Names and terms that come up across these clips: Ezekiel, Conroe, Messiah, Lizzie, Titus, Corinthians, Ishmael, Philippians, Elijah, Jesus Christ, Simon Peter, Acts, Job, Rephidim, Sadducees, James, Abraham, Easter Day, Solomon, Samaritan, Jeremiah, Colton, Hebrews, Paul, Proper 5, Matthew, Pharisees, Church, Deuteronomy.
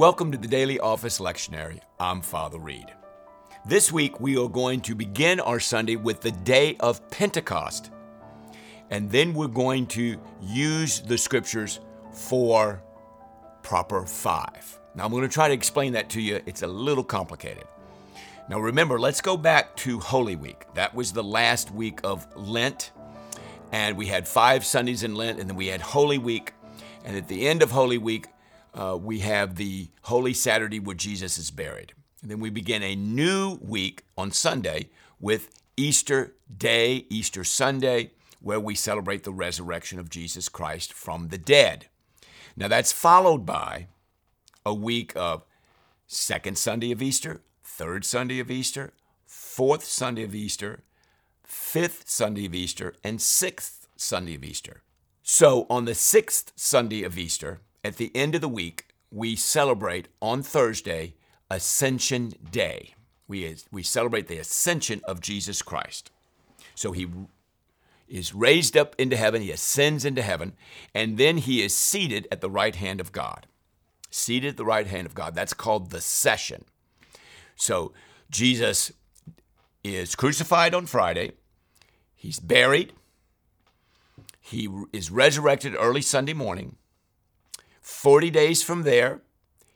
Welcome to the Daily Office Lectionary. I'm Father Reed. This week we are going to begin our Sunday with the day of Pentecost, and then we're going to use the scriptures for proper five. Now I'm going to try to explain that to you. It's a little complicated. Now remember, let's go back to Holy Week. That was the last week of Lent, and we had 5 Sundays in Lent, and then we had Holy Week, and at the end of Holy Week, we have the Holy Saturday where Jesus is buried. And then we begin a new week on Sunday with Easter Day, Easter Sunday, where we celebrate the resurrection of Jesus Christ from the dead. Now that's followed by a week of second Sunday of Easter, third Sunday of Easter, fourth Sunday of Easter, fifth Sunday of Easter, and sixth Sunday of Easter. So on the sixth Sunday of Easter, at the end of the week, we celebrate on Thursday Ascension Day. We celebrate the ascension of Jesus Christ. So he is raised up into heaven, he ascends into heaven, and then he is seated at the right hand of God. Seated at the right hand of God. That's called the session. So Jesus is crucified on Friday. He's buried. He is resurrected early Sunday morning. 40 days from there,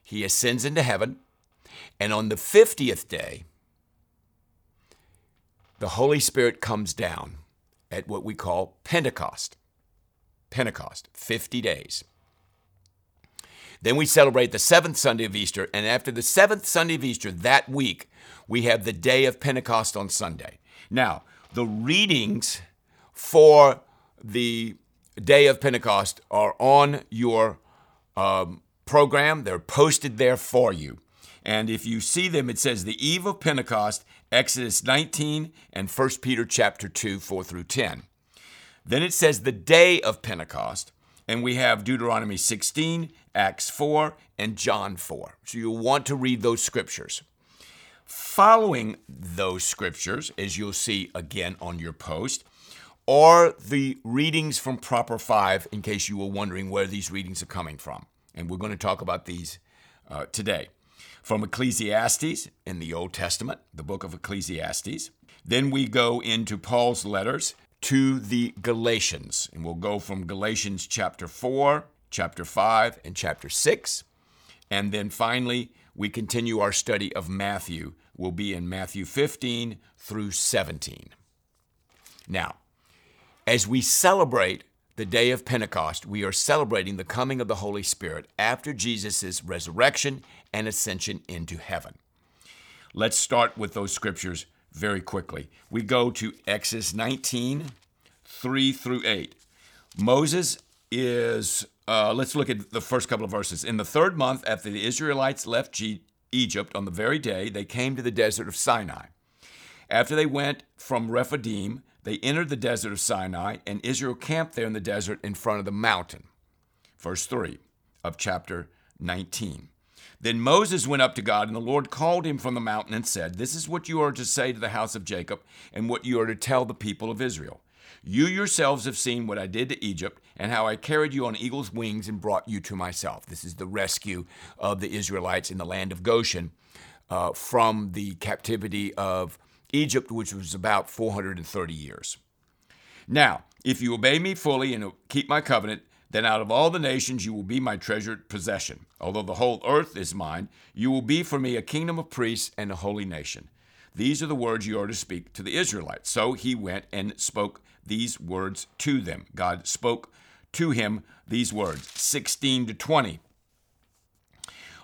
he ascends into heaven, and on the 50th day, the Holy Spirit comes down at what we call Pentecost. Pentecost, 50 days. Then we celebrate the 7th Sunday of Easter, and after the 7th Sunday of Easter, that week, we have the day of Pentecost on Sunday. Now, the readings for the day of Pentecost are on your program. They're posted there for you. And if you see them, it says the eve of Pentecost, Exodus 19 and 1 Peter chapter 2, 4 through 10. Then it says the day of Pentecost, and we have Deuteronomy 16, Acts 4, and John 4. So you'll want to read those scriptures. Following those scriptures, as you'll see again on your post, are the readings from Proper 5, in case you were wondering where these readings are coming from. And we're going to talk about these today. From Ecclesiastes in the Old Testament, the book of Ecclesiastes. Then we go into Paul's letters to the Galatians. And we'll go from Galatians chapter 4, chapter 5, and chapter 6. And then finally, we continue our study of Matthew. We'll be in Matthew 15 through 17. Now, as we celebrate the day of Pentecost, we are celebrating the coming of the Holy Spirit after Jesus' resurrection and ascension into heaven. Let's start with those scriptures very quickly. We go to Exodus 19, 3 through 8. Moses is, let's look at the first couple of verses. In the third month after the Israelites left Egypt, on the very day, they came to the desert of Sinai. After they went from Rephidim, they entered the desert of Sinai, and Israel camped there in the desert in front of the mountain. Verse 3 of chapter 19. Then Moses went up to God, and the Lord called him from the mountain and said, "This is what you are to say to the house of Jacob, and what you are to tell the people of Israel. You yourselves have seen what I did to Egypt, and how I carried you on eagle's wings and brought you to myself." This is the rescue of the Israelites in the land of Goshen from the captivity of Egypt, which was about 430 years. "Now, if you obey me fully and keep my covenant, then out of all the nations you will be my treasured possession. Although the whole earth is mine, you will be for me a kingdom of priests and a holy nation. These are the words you are to speak to the Israelites." So he went and spoke these words to them. God spoke to him these words, 16 to 20.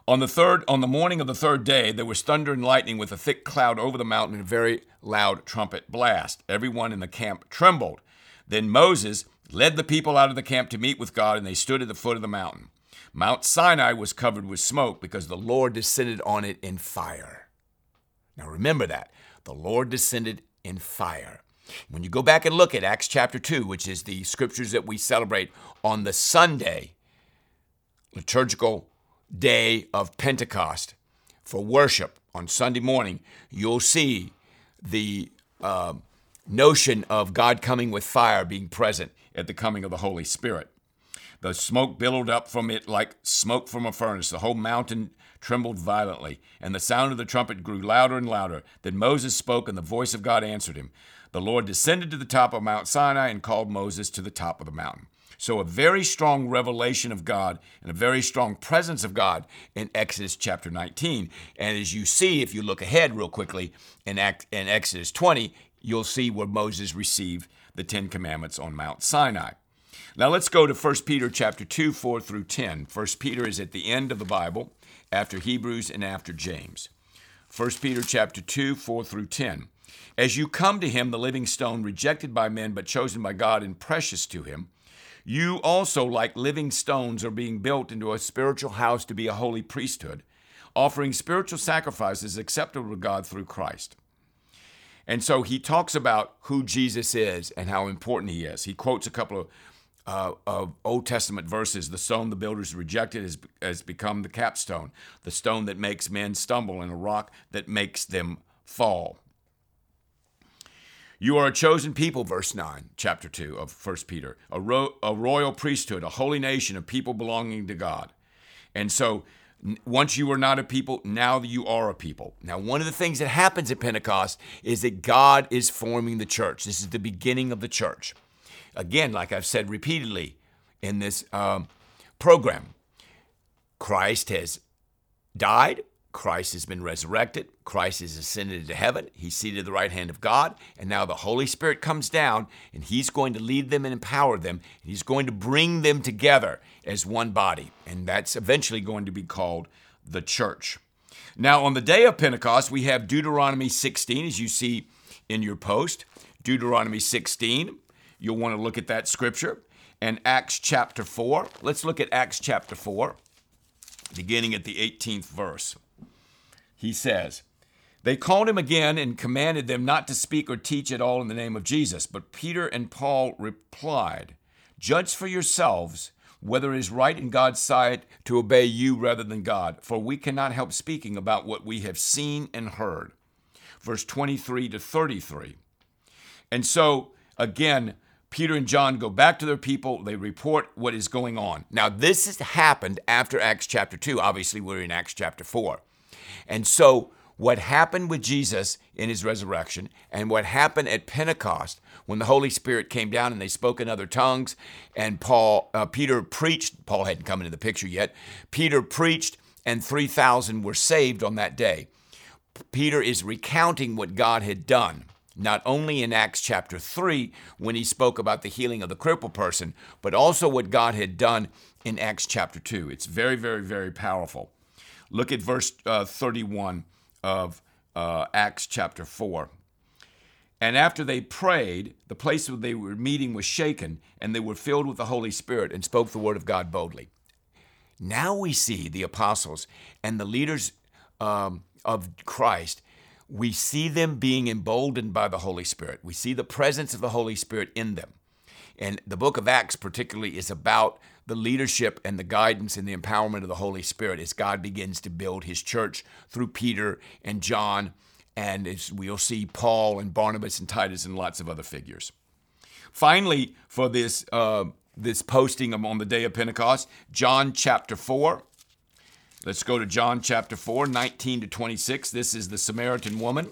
On the morning of the third day, there was thunder and lightning with a thick cloud over the mountain and a very loud trumpet blast. Everyone in the camp trembled. Then Moses led the people out of the camp to meet with God, and they stood at the foot of the mountain. Mount Sinai was covered with smoke because the Lord descended on it in fire. Now remember that. The Lord descended in fire. When you go back and look at Acts chapter 2, which is the scriptures that we celebrate on the Sunday liturgical day of Pentecost for worship on Sunday morning, you'll see the notion of God coming with fire being present at the coming of the Holy Spirit. The smoke billowed up from it like smoke from a furnace. The whole mountain trembled violently, and the sound of the trumpet grew louder and louder. Then Moses spoke, and the voice of God answered him. The Lord descended to the top of Mount Sinai and called Moses to the top of the mountain. So a very strong revelation of God and a very strong presence of God in Exodus chapter 19. And as you see, if you look ahead real quickly in Exodus 20, you'll see where Moses received the Ten Commandments on Mount Sinai. Now let's go to 1 Peter chapter 2, 4 through 10. 1 Peter is at the end of the Bible, after Hebrews and after James. 1 Peter chapter 2, 4 through 10. As you come to him, the living stone, rejected by men, but chosen by God and precious to him, you also, like living stones, are being built into a spiritual house to be a holy priesthood, offering spiritual sacrifices acceptable to God through Christ. And so he talks about who Jesus is and how important he is. He quotes a couple of Old Testament verses. The stone the builders rejected has become the capstone, the stone that makes men stumble and a rock that makes them fall. You are a chosen people, verse 9, chapter 2 of 1 Peter, a royal priesthood, a holy nation, a people belonging to God. And so once you were not a people, now you are a people. Now, one of the things that happens at Pentecost is that God is forming the church. This is the beginning of the church. Again, like I've said repeatedly in this program, Christ has died. Christ has been resurrected. Christ has ascended to heaven. He's seated at the right hand of God. And now the Holy Spirit comes down, and he's going to lead them and empower them. He's going to bring them together as one body. And that's eventually going to be called the church. Now, on the day of Pentecost, we have Deuteronomy 16, as you see in your post. Deuteronomy 16. You'll want to look at that scripture. And Acts chapter 4. Let's look at Acts chapter 4, beginning at the 18th verse. He says, they called him again and commanded them not to speak or teach at all in the name of Jesus. But Peter and Paul replied, judge for yourselves whether it is right in God's sight to obey you rather than God, for we cannot help speaking about what we have seen and heard. Verse 23 to 33. And so, again, Peter and John go back to their people. They report what is going on. Now, this has happened after Acts chapter 2. Obviously, we're in Acts chapter 4. And so what happened with Jesus in his resurrection and what happened at Pentecost when the Holy Spirit came down and they spoke in other tongues and Peter preached, Paul hadn't come into the picture yet, Peter preached and 3,000 were saved on that day. Peter is recounting what God had done, not only in Acts chapter 3 when he spoke about the healing of the crippled person, but also what God had done in Acts chapter 2. It's very, very, very powerful. Look at verse 31 of Acts chapter 4. And after they prayed, the place where they were meeting was shaken, and they were filled with the Holy Spirit and spoke the word of God boldly. Now we see the apostles and the leaders of Christ. We see them being emboldened by the Holy Spirit. We see the presence of the Holy Spirit in them. And the book of Acts particularly is about the leadership and the guidance and the empowerment of the Holy Spirit as God begins to build his church through Peter and John, and as we'll see Paul and Barnabas and Titus and lots of other figures. Finally, for this posting on the day of Pentecost, John chapter 4. Let's go to John chapter 4, 19 to 26. This is the Samaritan woman.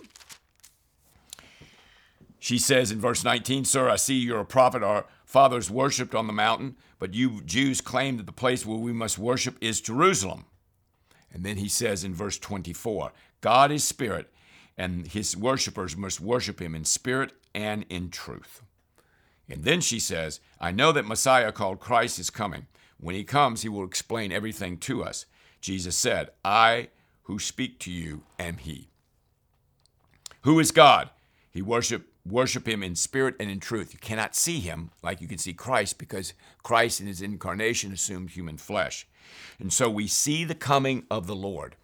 She says in verse 19, sir, I see you're a prophet. Our fathers worshipped on the mountain, but you Jews claim that the place where we must worship is Jerusalem. And then he says in verse 24, God is spirit, and his worshipers must worship him in spirit and in truth. And then she says, I know that Messiah called Christ is coming. When he comes, he will explain everything to us. Jesus said, I who speak to you am he. Who is God? He worship him in spirit and in truth. You cannot see him like you can see Christ because Christ in his incarnation assumed human flesh. And so we see the coming of the Lord.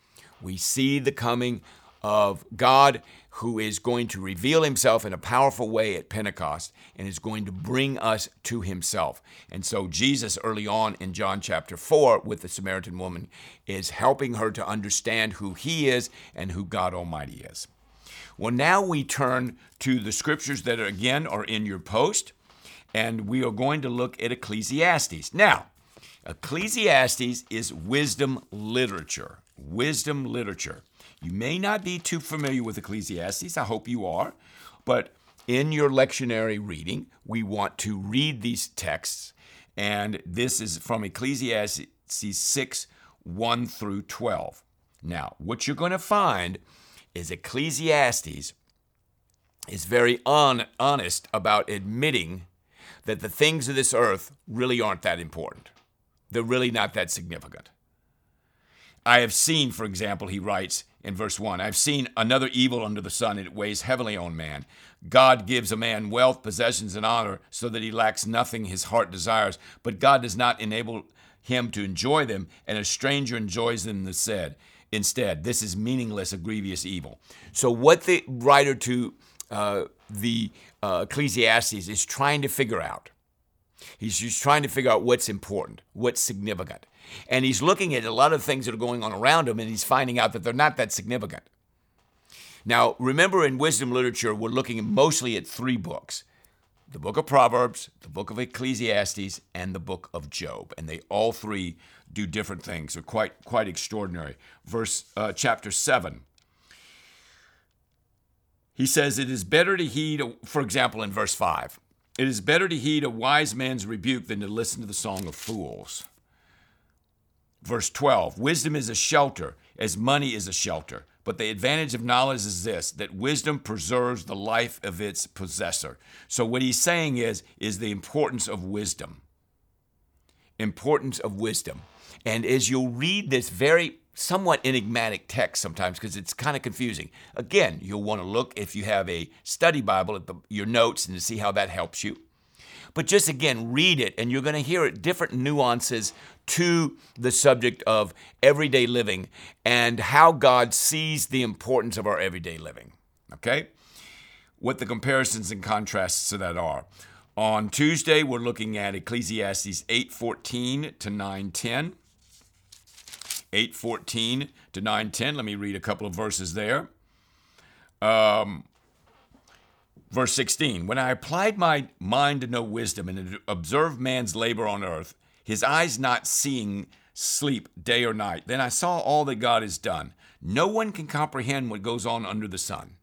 We see the coming of God who is going to reveal himself in a powerful way at Pentecost and is going to bring us to himself. And so Jesus early on in John chapter 4 with the Samaritan woman is helping her to understand who he is and who God Almighty is. Well, now we turn to the scriptures that, are in your post, and we are going to look at Ecclesiastes. Now, Ecclesiastes is wisdom literature. Wisdom literature. You may not be too familiar with Ecclesiastes. I hope you are. But in your lectionary reading, we want to read these texts. And this is from Ecclesiastes 6, 1 through 12. Now, what you're going to find is Ecclesiastes is very honest about admitting that the things of this earth really aren't that important. They're really not that significant. I have seen, for example, he writes in verse 1, I've seen another evil under the sun, and it weighs heavily on man. God gives a man wealth, possessions, and honor so that he lacks nothing his heart desires, but God does not enable him to enjoy them, and a stranger enjoys them instead. This is meaningless, a grievous evil. So what the writer to Ecclesiastes is trying to figure out. He's just trying to figure out what's important, what's significant. And he's looking at a lot of things that are going on around him, and he's finding out that they're not that significant. Now, remember in wisdom literature, we're looking mostly at three books. The book of Proverbs, the book of Ecclesiastes, and the book of Job. And they all three do different things. They're quite extraordinary. Chapter 7. He says, it is better to heed, for example, in verse 5. It is better to heed a wise man's rebuke than to listen to the song of fools. Verse 12, wisdom is a shelter as money is a shelter. But the advantage of knowledge is this, that wisdom preserves the life of its possessor. So what he's saying is the importance of wisdom. Importance of wisdom. And as you'll read this very somewhat enigmatic text sometimes because it's kind of confusing. Again, you'll want to look if you have a study Bible at your notes and to see how that helps you. But just again, read it and you're going to hear different nuances to the subject of everyday living and how God sees the importance of our everyday living. Okay? What the comparisons and contrasts to that are. On Tuesday, we're looking at Ecclesiastes 8:14 to 9:10. 8:14 to 9:10. Let me read a couple of verses there. Verse 16, when I applied my mind to know wisdom and observed man's labor on earth, his eyes not seeing sleep day or night, then I saw all that God has done. No one can comprehend what goes on under the sun.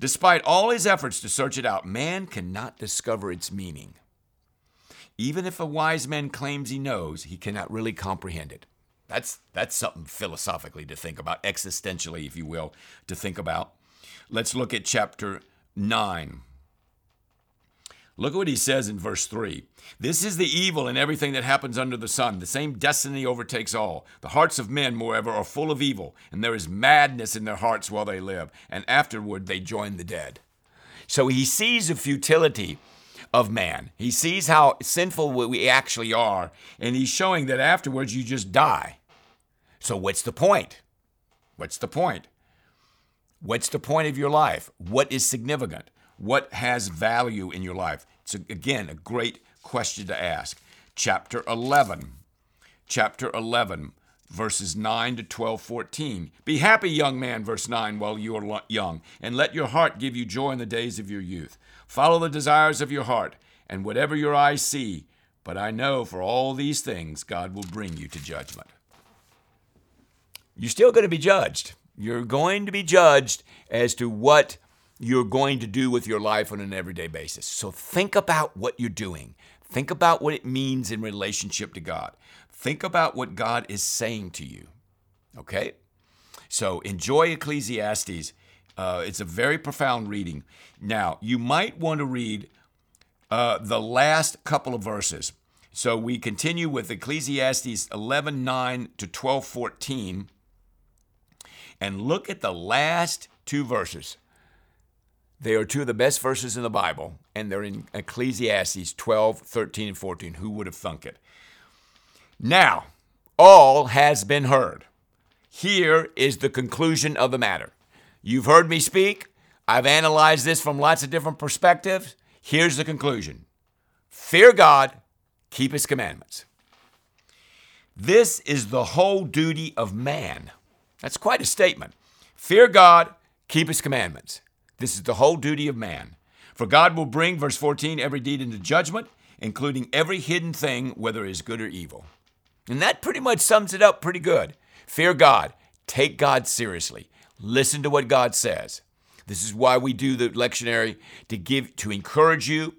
Despite all his efforts to search it out, man cannot discover its meaning. Even if a wise man claims he knows, he cannot really comprehend it. That's something philosophically to think about, existentially, if you will, to think about. Let's look at chapter 9. Look at what he says in verse 3. This is the evil in everything that happens under the sun. The same destiny overtakes all. The hearts of men, moreover, are full of evil, and there is madness in their hearts while they live, and afterward they join the dead. So he sees the futility of man. He sees how sinful we actually are, and he's showing that afterwards you just die. So what's the point? What's the point? What's the point of your life? What is significant? What has value in your life? It's, again, a great question to ask. Chapter 11. Chapter 11, verses 9 to 12, 14. Be happy, young man, verse 9, while you are young, and let your heart give you joy in the days of your youth. Follow the desires of your heart, and whatever your eyes see. But I know for all these things, God will bring you to judgment. You're still going to be judged. You're going to be judged as to what you're going to do with your life on an everyday basis. So think about what you're doing. Think about what it means in relationship to God. Think about what God is saying to you. Okay? So enjoy Ecclesiastes. It's a very profound reading. Now, you might want to read the last couple of verses. So we continue with Ecclesiastes 11:9 to 12:14, and look at the last two verses. They are two of the best verses in the Bible, and they're in Ecclesiastes 12:13 and 14. Who would have thunk it? Now, all has been heard. Here is the conclusion of the matter. You've heard me speak. I've analyzed this from lots of different perspectives. Here's the conclusion. Fear God, keep his commandments. This is the whole duty of man. That's quite a statement. Fear God, keep his commandments. This is the whole duty of man. For God will bring, verse 14, every deed into judgment including every hidden thing, whether it is good or evil. And that pretty much sums it up pretty good. Fear God. Take God seriously. Listen to what God says. This is why we do the lectionary, to encourage you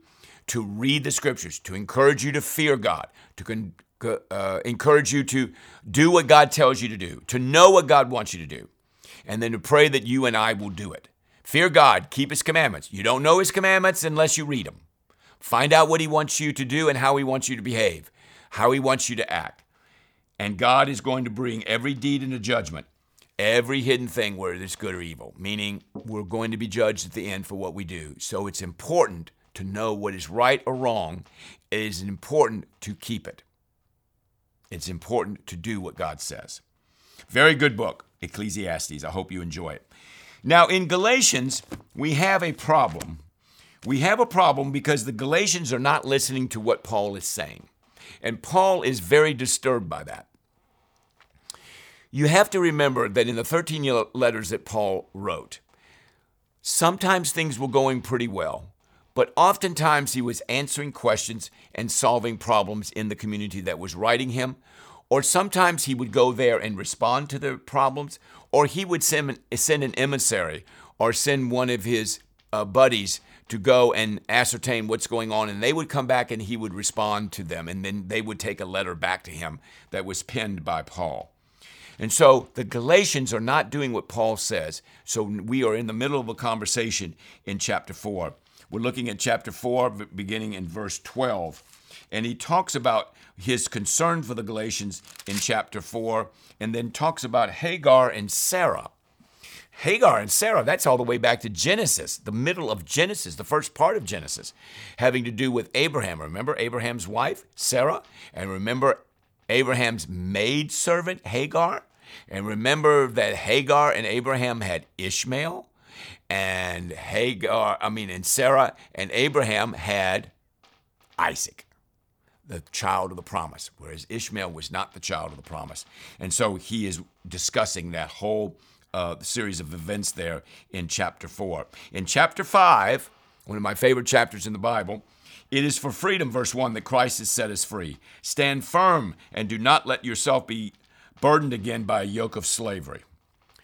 to read the scriptures, to encourage you to fear God, to encourage you to do what God tells you to do, to know what God wants you to do, and then to pray that you and I will do it. Fear God. Keep His commandments. You don't know His commandments unless you read them. Find out what He wants you to do and how He wants you to behave, how He wants you to act. And God is going to bring every deed into judgment, every hidden thing, whether it's good or evil, meaning we're going to be judged at the end for what we do. So it's important to know what is right or wrong. It is important to keep it. It's important to do what God says. Very good book, Ecclesiastes. I hope you enjoy it. Now, in Galatians, we have a problem. We have a problem because the Galatians are not listening to what Paul is saying. And Paul is very disturbed by that. You have to remember that in the 13 letters that Paul wrote, sometimes things were going pretty well, but oftentimes he was answering questions and solving problems in the community that was writing him, or sometimes he would go there and respond to their problems, or he would send an emissary or send one of his buddies to go and ascertain what's going on, and they would come back and he would respond to them, and then they would take a letter back to him that was penned by Paul. And so the Galatians are not doing what Paul says, so we are in the middle of a conversation in chapter 4. We're looking at chapter 4, beginning in verse 12, and he talks about his concern for the Galatians in chapter 4, and then talks about Hagar and Sarah. Hagar and Sarah, that's all the way back to Genesis, the middle of Genesis, the first part of Genesis, having to do with Abraham. Remember Abraham's wife, Sarah? And remember Abraham's maidservant, Hagar? And remember that Hagar and Abraham had Ishmael? And Sarah and Abraham had Isaac, the child of the promise, whereas Ishmael was not the child of the promise. And so he is discussing that whole series of events there in chapter 4. In chapter 5, one of my favorite chapters in the Bible, it is for freedom, verse 1, that Christ has set us free. Stand firm and do not let yourself be burdened again by a yoke of slavery.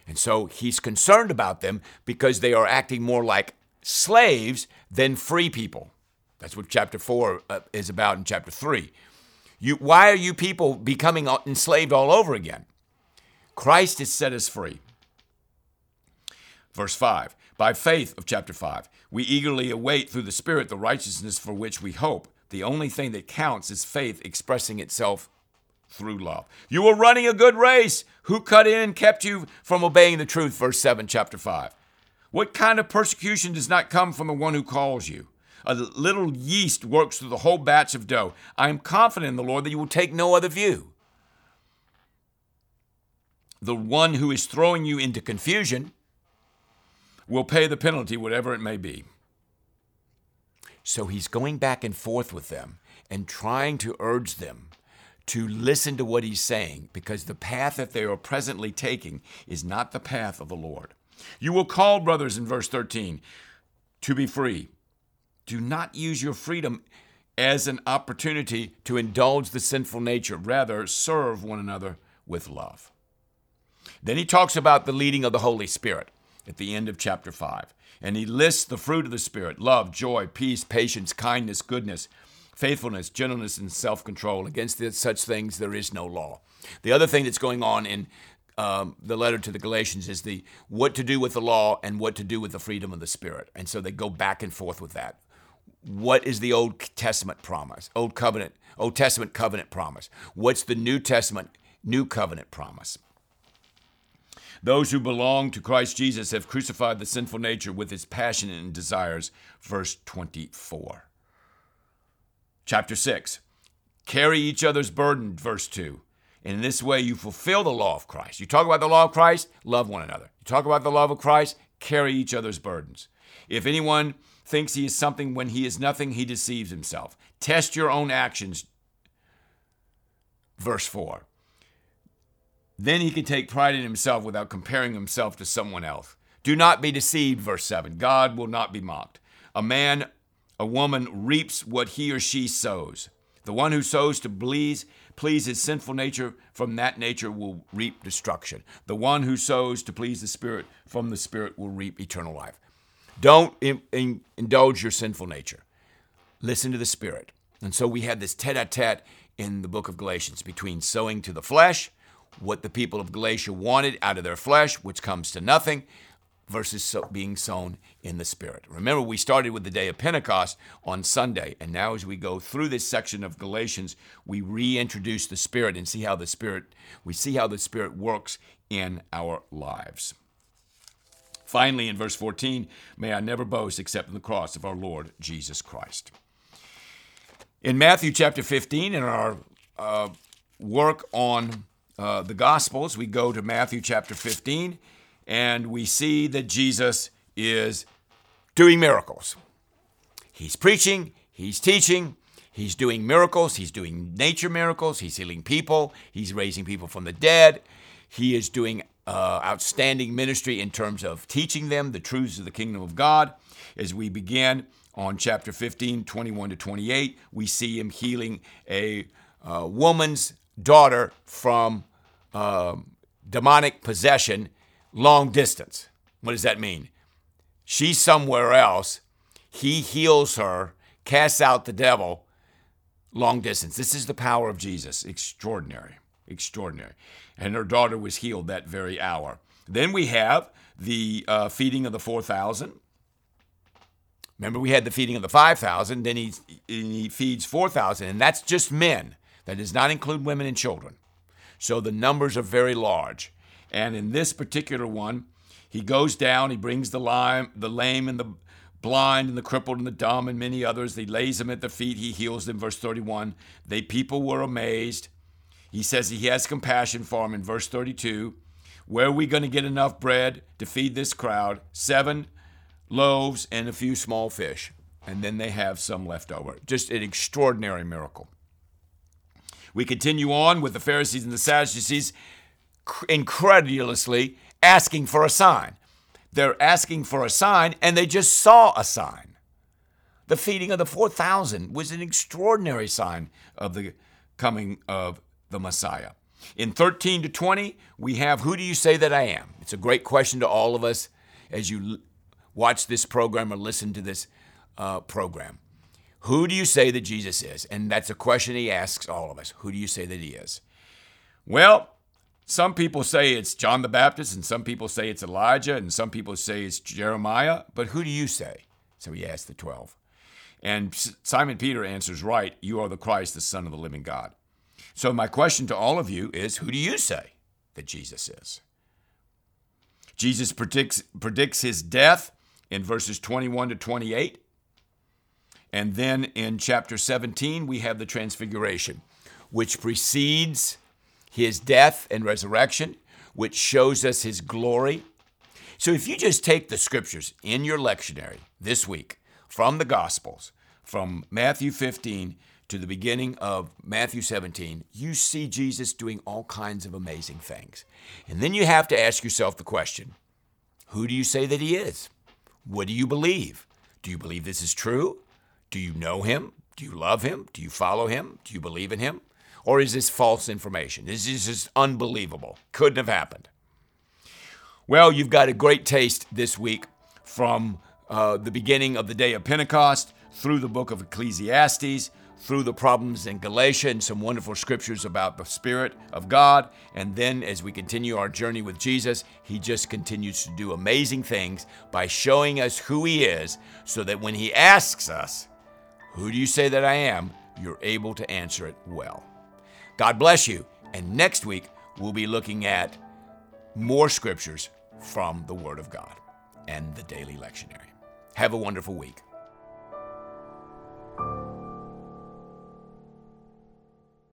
And so he's concerned about them because they are acting more like slaves than free people. That's what chapter 4 is about in chapter 3. Why are you people becoming enslaved all over again? Christ has set us free. Verse 5, by faith of chapter 5, we eagerly await through the Spirit the righteousness for which we hope. The only thing that counts is faith expressing itself through love. You were running a good race. Who cut in and kept you from obeying the truth? Verse 7, chapter 5. What kind of persecution does not come from the one who calls you? A little yeast works through the whole batch of dough. I am confident in the Lord that you will take no other view. The one who is throwing you into confusion will pay the penalty, whatever it may be. So he's going back and forth with them and trying to urge them to listen to what he's saying, because the path that they are presently taking is not the path of the Lord. You will call, brothers, in verse 13, to be free. Do not use your freedom as an opportunity to indulge the sinful nature. Rather, serve one another with love. Then he talks about the leading of the Holy Spirit at the end of chapter 5. And he lists the fruit of the Spirit: love, joy, peace, patience, kindness, goodness, faithfulness, gentleness, and self-control. Against such things there is no law. The other thing that's going on in the letter to the Galatians is the what to do with the law and what to do with the freedom of the Spirit. And so they go back and forth with that. What is the Old Testament promise? Old Testament covenant promise. What's the New Testament, New Covenant promise? Those who belong to Christ Jesus have crucified the sinful nature with its passion and desires. Verse 24. Chapter 6, carry each other's burden, verse 2. In this way you fulfill the law of Christ. You talk about the law of Christ, love one another. You talk about the love of Christ, carry each other's burdens. If anyone thinks he is something when he is nothing, he deceives himself. Test your own actions, verse 4. Then he can take pride in himself without comparing himself to someone else. Do not be deceived, verse 7. God will not be mocked. A man A woman reaps what he or she sows. The one who sows to please his sinful nature from that nature will reap destruction. The one who sows to please the Spirit from the Spirit will reap eternal life. Don't indulge your sinful nature. Listen to the Spirit. And so we have this tête-à-tête in the book of Galatians between sowing to the flesh, what the people of Galatia wanted out of their flesh, which comes to nothing, versus being sown in the Spirit. Remember, we started with the day of Pentecost on Sunday, and now as we go through this section of Galatians, we reintroduce the Spirit and see how the Spirit works in our lives. Finally, in verse 14, may I never boast except in the cross of our Lord Jesus Christ. In Matthew chapter 15, in our work on the Gospels, we go to Matthew chapter 15, and we see that Jesus is doing miracles. He's preaching, he's teaching, he's doing miracles, he's doing nature miracles, he's healing people, he's raising people from the dead. He is doing outstanding ministry in terms of teaching them the truths of the kingdom of God. As we begin on chapter 15, 21 to 28, we see him healing a woman's daughter from demonic possession, long distance. What does that mean? She's somewhere else. He heals her, casts out the devil, long distance. This is the power of Jesus. Extraordinary, extraordinary. And her daughter was healed that very hour. Then we have the feeding of the 4,000. Remember, we had the feeding of the 5,000. Then he feeds 4,000, and that's just men. That does not include women and children. So the numbers are very large. And in this particular one, he goes down, he brings the lame and the blind and the crippled and the dumb and many others. He lays them at their feet. He heals them. Verse 31, the people were amazed. He says he has compassion for them in verse 32. Where are we going to get enough bread to feed this crowd? 7 loaves and a few small fish. And then they have some left over. Just an extraordinary miracle. We continue on with the Pharisees and the Sadducees incredulously asking for a sign. They're asking for a sign, and they just saw a sign. The feeding of the 4,000 was an extraordinary sign of the coming of the Messiah. In 13 to 20, we have, who do you say that I am? It's a great question to all of us as you watch this program or listen to this program. Who do you say that Jesus is? And that's a question he asks all of us. Who do you say that he is? Well, some people say it's John the Baptist, and some people say it's Elijah, and some people say it's Jeremiah. But who do you say? So he asked the 12. And Simon Peter answers, right, you are the Christ, the Son of the living God. So my question to all of you is, who do you say that Jesus is? Jesus predicts his death in verses 21 to 28. And then in chapter 17, we have the transfiguration, which precedes his death and resurrection, which shows us his glory. So if you just take the scriptures in your lectionary this week from the Gospels, from Matthew 15 to the beginning of Matthew 17, you see Jesus doing all kinds of amazing things. And then you have to ask yourself the question, who do you say that he is? What do you believe? Do you believe this is true? Do you know him? Do you love him? Do you follow him? Do you believe in him? Or is this false information? This is just unbelievable. Couldn't have happened. Well, you've got a great taste this week from the beginning of the day of Pentecost through the book of Ecclesiastes, through the problems in Galatia and some wonderful scriptures about the Spirit of God. And then as we continue our journey with Jesus, he just continues to do amazing things by showing us who he is so that when he asks us, who do you say that I am? You're able to answer it well. God bless you. And next week, we'll be looking at more scriptures from the Word of God and the Daily Lectionary. Have a wonderful week.